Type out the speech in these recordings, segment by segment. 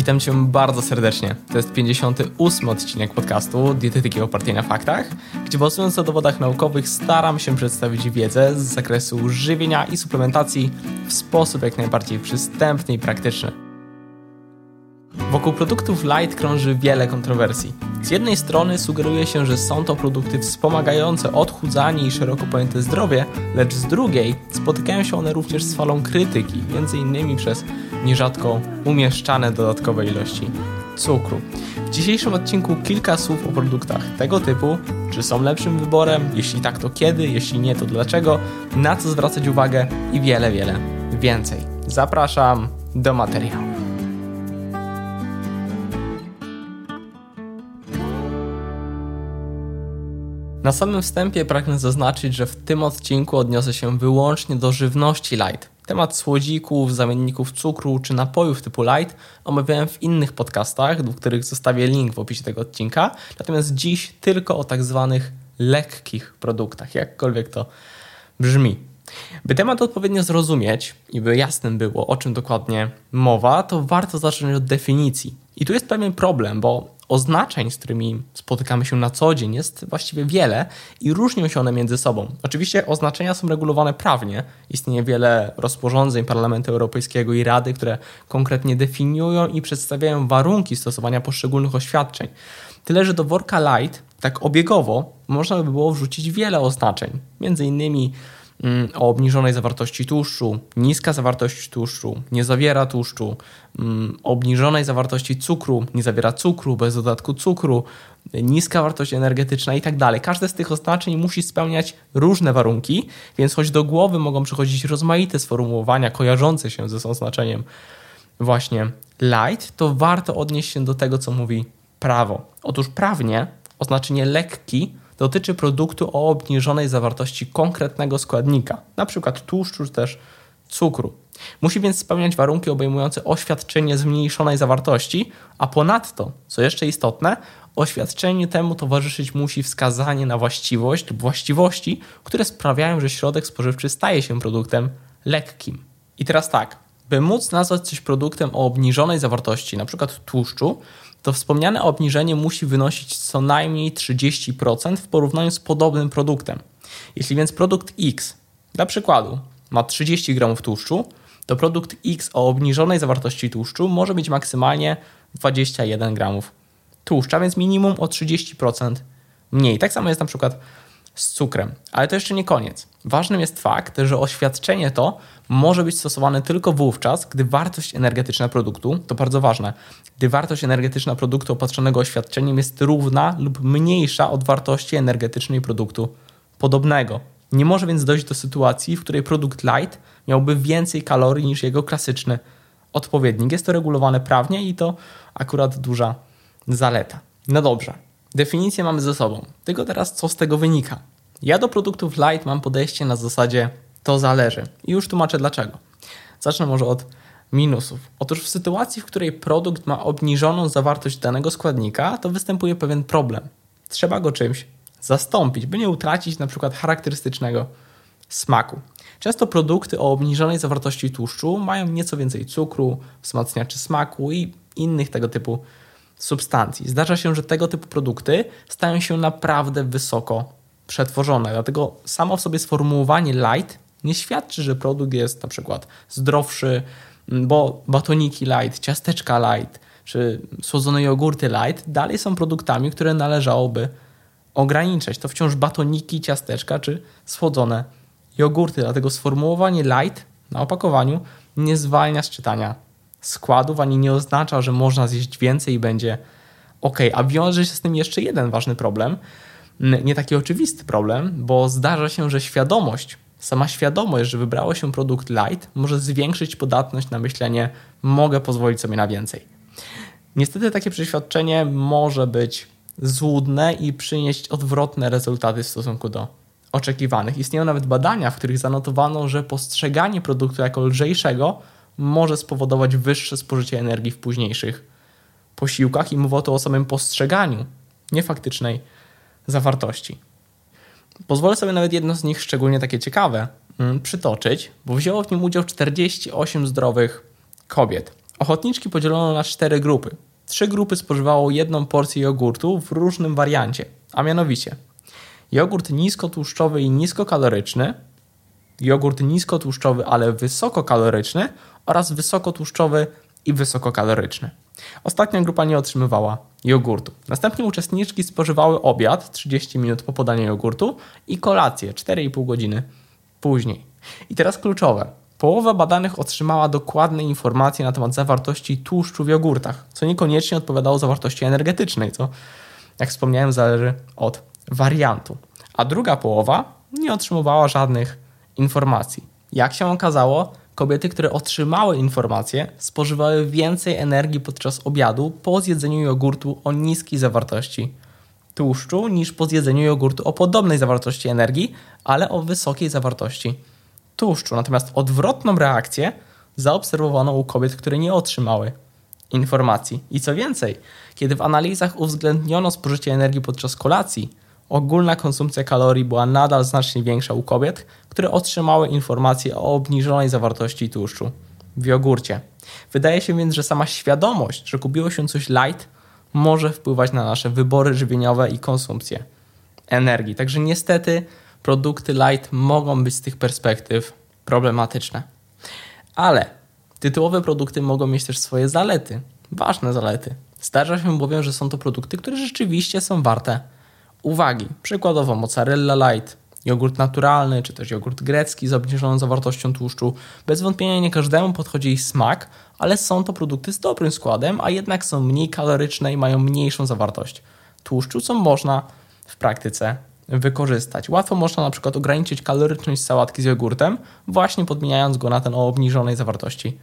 Witam Cię bardzo serdecznie. To jest 58 odcinek podcastu Dietetyki opartej na faktach, gdzie bazując na dowodach naukowych staram się przedstawić wiedzę z zakresu żywienia i suplementacji w sposób jak najbardziej przystępny i praktyczny. Wokół produktów light krąży wiele kontrowersji. Z jednej strony sugeruje się, że są to produkty wspomagające odchudzanie i szeroko pojęte zdrowie, lecz z drugiej spotykają się one również z falą krytyki, m.in. przez nierzadko umieszczane dodatkowe ilości cukru. W dzisiejszym odcinku kilka słów o produktach tego typu, czy są lepszym wyborem, jeśli tak to kiedy, jeśli nie to dlaczego, na co zwracać uwagę i wiele, wiele więcej. Zapraszam do materiału. Na samym wstępie pragnę zaznaczyć, że w tym odcinku odniosę się wyłącznie do żywności light. Temat słodzików, zamienników cukru czy napojów typu light omawiałem w innych podcastach, do których zostawię link w opisie tego odcinka. Natomiast dziś tylko o tak zwanych lekkich produktach, jakkolwiek to brzmi. By temat odpowiednio zrozumieć i by jasnym było, o czym dokładnie mowa, to warto zacząć od definicji. I tu jest pewien problem, bo oznaczeń, z którymi spotykamy się na co dzień, jest właściwie wiele i różnią się one między sobą. Oczywiście oznaczenia są regulowane prawnie. Istnieje wiele rozporządzeń Parlamentu Europejskiego i Rady, które konkretnie definiują i przedstawiają warunki stosowania poszczególnych oświadczeń. Tyle, że do worka light, tak obiegowo, można by było wrzucić wiele oznaczeń. Między innymi o obniżonej zawartości tłuszczu, niska zawartość tłuszczu, nie zawiera tłuszczu, obniżonej zawartości cukru, nie zawiera cukru, bez dodatku cukru, niska wartość energetyczna i tak dalej. Każde z tych oznaczeń musi spełniać różne warunki, więc choć do głowy mogą przychodzić rozmaite sformułowania kojarzące się ze oznaczeniem właśnie light, to warto odnieść się do tego, co mówi prawo. Otóż prawnie oznaczenie lekki dotyczy produktu o obniżonej zawartości konkretnego składnika, np. tłuszczu czy też cukru. Musi więc spełniać warunki obejmujące oświadczenie zmniejszonej zawartości, a ponadto, co jeszcze istotne, oświadczeniu temu towarzyszyć musi wskazanie na właściwość lub właściwości, które sprawiają, że środek spożywczy staje się produktem lekkim. I teraz tak, by móc nazwać coś produktem o obniżonej zawartości, np. tłuszczu, to wspomniane obniżenie musi wynosić co najmniej 30% w porównaniu z podobnym produktem. Jeśli więc produkt X, dla przykładu, ma 30 g tłuszczu, to produkt X o obniżonej zawartości tłuszczu może mieć maksymalnie 21 g tłuszcza, więc minimum o 30% mniej. Tak samo jest na przykład z cukrem. Ale to jeszcze nie koniec. Ważnym jest fakt, że oświadczenie to może być stosowane tylko wówczas, gdy wartość energetyczna produktu, to bardzo ważne, gdy wartość energetyczna produktu opatrzonego oświadczeniem jest równa lub mniejsza od wartości energetycznej produktu podobnego. Nie może więc dojść do sytuacji, w której produkt light miałby więcej kalorii niż jego klasyczny odpowiednik. Jest to regulowane prawnie i to akurat duża zaleta. No dobrze. Definicję mamy ze sobą, tylko teraz co z tego wynika? Ja do produktów light mam podejście na zasadzie to zależy i już tłumaczę dlaczego. Zacznę może od minusów. Otóż w sytuacji, w której produkt ma obniżoną zawartość danego składnika, to występuje pewien problem. Trzeba go czymś zastąpić, by nie utracić na przykład charakterystycznego smaku. Często produkty o obniżonej zawartości tłuszczu mają nieco więcej cukru, wzmacniaczy smaku i innych tego typu substancji. Zdarza się, że tego typu produkty stają się naprawdę wysoko przetworzone, dlatego samo w sobie sformułowanie light nie świadczy, że produkt jest na przykład zdrowszy, bo batoniki light, ciasteczka light czy słodzone jogurty light dalej są produktami, które należałoby ograniczać. To wciąż batoniki, ciasteczka czy słodzone jogurty, dlatego sformułowanie light na opakowaniu nie zwalnia z czytania składów, ani nie oznacza, że można zjeść więcej i będzie ok. A wiąże się z tym jeszcze jeden ważny problem, nie taki oczywisty problem, bo zdarza się, że sama świadomość, że wybrało się produkt light, może zwiększyć podatność na myślenie, mogę pozwolić sobie na więcej. Niestety takie przeświadczenie może być złudne i przynieść odwrotne rezultaty w stosunku do oczekiwanych. Istnieją nawet badania, w których zanotowano, że postrzeganie produktu jako lżejszego może spowodować wyższe spożycie energii w późniejszych posiłkach i mowa tu o samym postrzeganiu niefaktycznej zawartości. Pozwolę sobie nawet jedno z nich, szczególnie takie ciekawe, przytoczyć, bo wzięło w nim udział 48 zdrowych kobiet. Ochotniczki podzielono na 4 grupy. 3 grupy spożywało jedną porcję jogurtu w różnym wariancie, a mianowicie jogurt niskotłuszczowy i niskokaloryczny, jogurt niskotłuszczowy, ale wysokokaloryczny oraz wysokotłuszczowy i wysokokaloryczny. Ostatnia grupa nie otrzymywała jogurtu. Następnie uczestniczki spożywały obiad 30 minut po podaniu jogurtu i kolację 4,5 godziny później. I teraz kluczowe. Połowa badanych otrzymała dokładne informacje na temat zawartości tłuszczu w jogurtach, co niekoniecznie odpowiadało zawartości energetycznej, co, jak wspomniałem, zależy od wariantu. A druga połowa nie otrzymywała żadnych informacji. Jak się okazało, kobiety, które otrzymały informacje, spożywały więcej energii podczas obiadu po zjedzeniu jogurtu o niskiej zawartości tłuszczu niż po zjedzeniu jogurtu o podobnej zawartości energii, ale o wysokiej zawartości tłuszczu. Natomiast odwrotną reakcję zaobserwowano u kobiet, które nie otrzymały informacji. I co więcej, kiedy w analizach uwzględniono spożycie energii podczas kolacji, ogólna konsumpcja kalorii była nadal znacznie większa u kobiet, które otrzymały informacje o obniżonej zawartości tłuszczu w jogurcie. Wydaje się więc, że sama świadomość, że kupiło się coś light, może wpływać na nasze wybory żywieniowe i konsumpcję energii. Także niestety produkty light mogą być z tych perspektyw problematyczne. Ale tytułowe produkty mogą mieć też swoje zalety, ważne zalety. Zdarza się bowiem, że są to produkty, które rzeczywiście są warte uwagi. Przykładowo mozzarella light, jogurt naturalny, czy też jogurt grecki z obniżoną zawartością tłuszczu. Bez wątpienia nie każdemu podchodzi ich smak, ale są to produkty z dobrym składem, a jednak są mniej kaloryczne i mają mniejszą zawartość tłuszczu, co można w praktyce wykorzystać. Łatwo można na przykład ograniczyć kaloryczność sałatki z jogurtem, właśnie podmieniając go na ten o obniżonej zawartości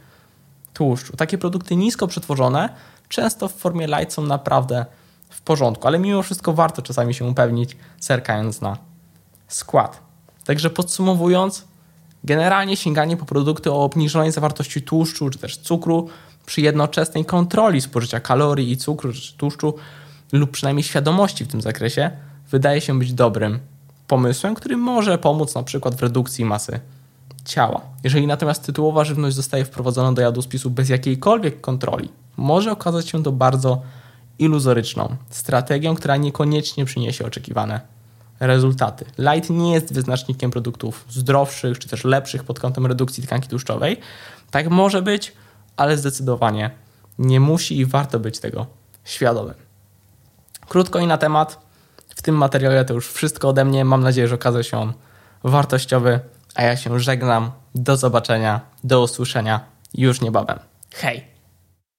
tłuszczu. Takie produkty nisko przetworzone, często w formie light, są naprawdę w porządku, ale mimo wszystko warto czasami się upewnić, zerkając na skład. Także podsumowując, generalnie sięganie po produkty o obniżonej zawartości tłuszczu czy też cukru przy jednoczesnej kontroli spożycia kalorii i cukru czy tłuszczu lub przynajmniej świadomości w tym zakresie wydaje się być dobrym pomysłem, który może pomóc na przykład w redukcji masy ciała. Jeżeli natomiast tytułowa żywność zostaje wprowadzona do jadłospisu bez jakiejkolwiek kontroli, może okazać się to bardzo iluzoryczną strategią, która niekoniecznie przyniesie oczekiwane rezultaty. Light nie jest wyznacznikiem produktów zdrowszych czy też lepszych pod kątem redukcji tkanki tłuszczowej. Tak może być, ale zdecydowanie nie musi i warto być tego świadomym. Krótko i na temat. W tym materiale to już wszystko ode mnie. Mam nadzieję, że okazał się on wartościowy, a ja się żegnam. Do zobaczenia, do usłyszenia już niebawem. Hej!